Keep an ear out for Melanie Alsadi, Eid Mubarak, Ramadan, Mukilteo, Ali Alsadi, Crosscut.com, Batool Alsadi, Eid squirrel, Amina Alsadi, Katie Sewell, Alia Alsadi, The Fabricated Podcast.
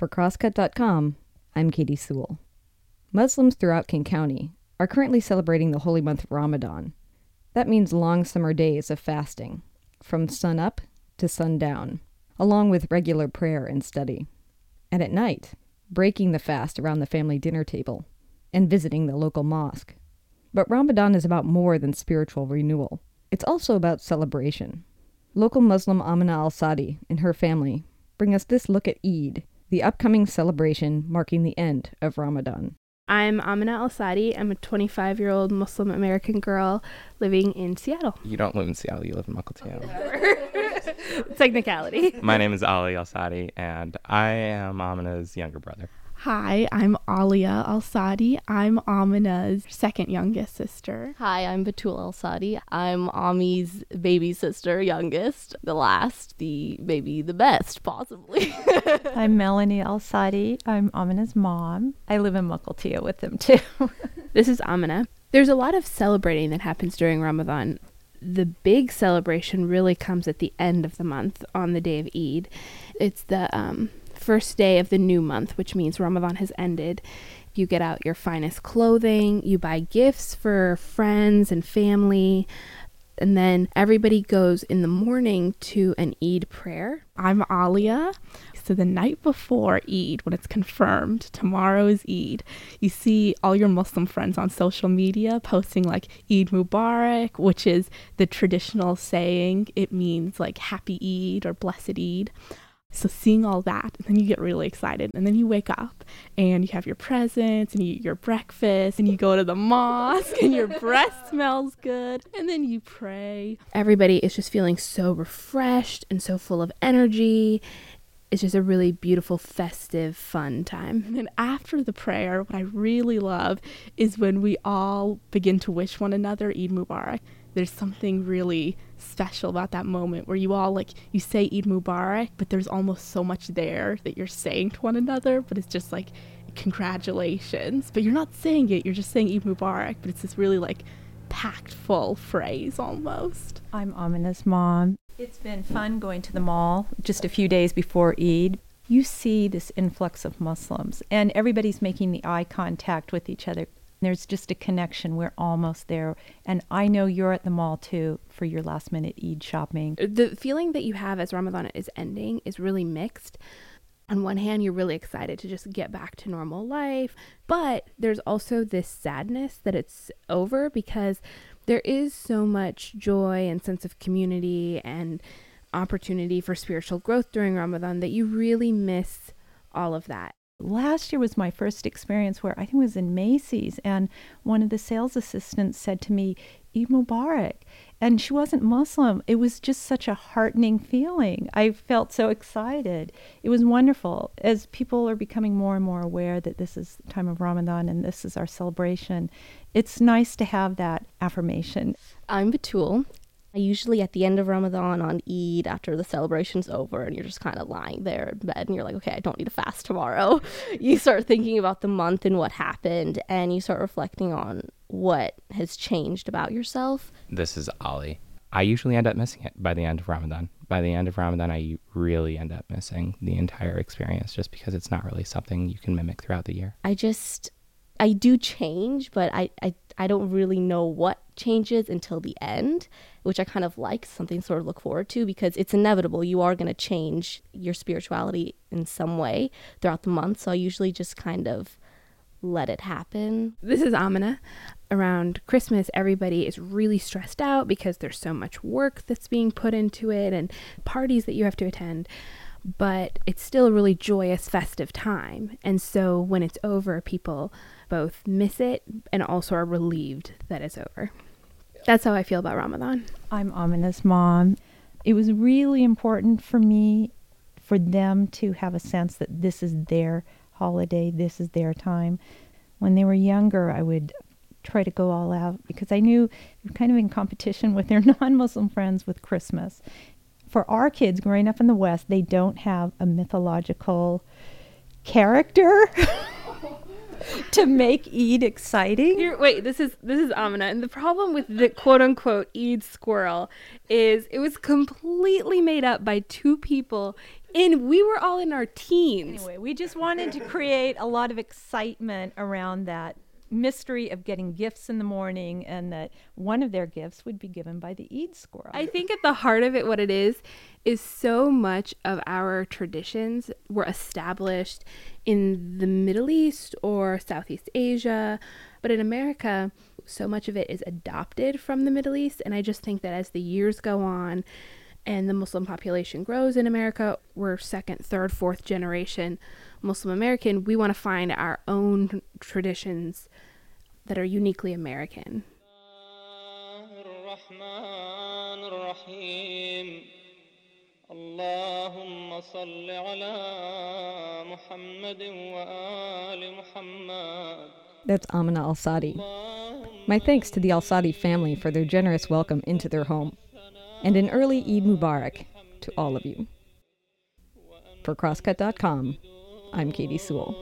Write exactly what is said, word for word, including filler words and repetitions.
For Crosscut dot com, I'm Katie Sewell. Muslims throughout King County are currently celebrating the holy month of Ramadan. That means long summer days of fasting, from sun up to sundown, along with regular prayer and study. And at night, breaking the fast around the family dinner table and visiting the local mosque. But Ramadan is about more than spiritual renewal. It's also about celebration. Local Muslim Amina Alsadi and her family bring us this look at Eid, the upcoming celebration marking the end of Ramadan. I'm Amina Alsadi. I'm a twenty-five-year-old Muslim American girl living in Seattle. You don't live in Seattle. You live in Mukilteo. Technicality. My name is Ali Alsadi, and I am Amina's younger brother. Hi, I'm Alia Alsadi. I'm Amina's second youngest sister. Hi, I'm Batool Alsadi. I'm Ami's baby sister, youngest, the last, the baby, the best, possibly. I'm Melanie Alsadi. I'm Amina's mom. I live in Mukilteo with them, too. This is Amina. There's a lot of celebrating that happens during Ramadan. The big celebration really comes at the end of the month, on the day of Eid. It's the... um. first day of the new month, which means Ramadan has ended. You get out your finest clothing, you buy gifts for friends and family, and then everybody goes in the morning to an Eid prayer. I'm Alia. So the night before Eid, when it's confirmed, tomorrow is Eid, you see all your Muslim friends on social media posting like Eid Mubarak, which is the traditional saying. It means like happy Eid or blessed Eid. So seeing all that, and then you get really excited, and then you wake up and you have your presents and you eat your breakfast and you go to the mosque and your breath smells good, and then you pray. Everybody is just feeling so refreshed and so full of energy. It's just a really beautiful, festive, fun time. And then after the prayer, what I really love is when we all begin to wish one another Eid Mubarak. There's something really special about that moment where you all, like, you say Eid Mubarak, but there's almost so much there that you're saying to one another, but it's just like, congratulations. But you're not saying it, you're just saying Eid Mubarak, but it's this really, like, packed full phrase almost. I'm Amina's mom. It's been fun going to the mall just a few days before Eid. You see this influx of Muslims, and everybody's making the eye contact with each other. There's just a connection. We're almost there. And I know you're at the mall, too, for your last-minute Eid shopping. The feeling that you have as Ramadan is ending is really mixed. On one hand, you're really excited to just get back to normal life. But there's also this sadness that it's over, because there is so much joy and sense of community and opportunity for spiritual growth during Ramadan that you really miss all of that. Last year was my first experience where I think it was in Macy's, and one of the sales assistants said to me, Eid Mubarak. And she wasn't Muslim. It was just such a heartening feeling. I felt so excited. It was wonderful. As people are becoming more and more aware that this is the time of Ramadan and this is our celebration, it's nice to have that affirmation. I'm Batool. Usually at the end of Ramadan, on Eid, after the celebration's over and you're just kind of lying there in bed and you're like, okay, I don't need to fast tomorrow. You start thinking about the month and what happened, and you start reflecting on what has changed about yourself. This is Ali. I usually end up missing it by the end of Ramadan. By the end of Ramadan, I really end up missing the entire experience just because it's not really something you can mimic throughout the year. I just, I do change, but I, I, I don't really know what changes until the end, which I kind of like, something to sort of look forward to, because it's inevitable. You are going to change your spirituality in some way throughout the month, so I usually just kind of let it happen. This is Amina. Around Christmas, everybody is really stressed out because there's so much work that's being put into it and parties that you have to attend. But it's still a really joyous, festive time. And so when it's over, people both miss it and also are relieved that it's over. That's how I feel about Ramadan. I'm Amina's mom. It was really important for me, for them to have a sense that this is their holiday, this is their time. When they were younger, I would try to go all out because I knew they were kind of in competition with their non-Muslim friends with Christmas. For our kids growing up in the West, they don't have a mythological character to make Eid exciting. You're, wait, this is this is Amina, and the problem with the quote unquote Eid squirrel is it was completely made up by two people. And we were all in our teens. Anyway, we just wanted to create a lot of excitement around that mystery of getting gifts in the morning, and that one of their gifts would be given by the Eid squirrel. I think at the heart of it, what it is, is so much of our traditions were established in the Middle East or Southeast Asia, but in America, so much of it is adopted from the Middle East. And I just think that as the years go on, and the Muslim population grows in America, we're second, third, fourth generation Muslim American. We want to find our own traditions that are uniquely American. Allahumma salli ala Muhammadin wa ali Muhammad. That's Amina Alsadi. My thanks to the Alsadi family for their generous welcome into their home. And an early Eid Mubarak to all of you. For Crosscut dot com, I'm Katie Sewell.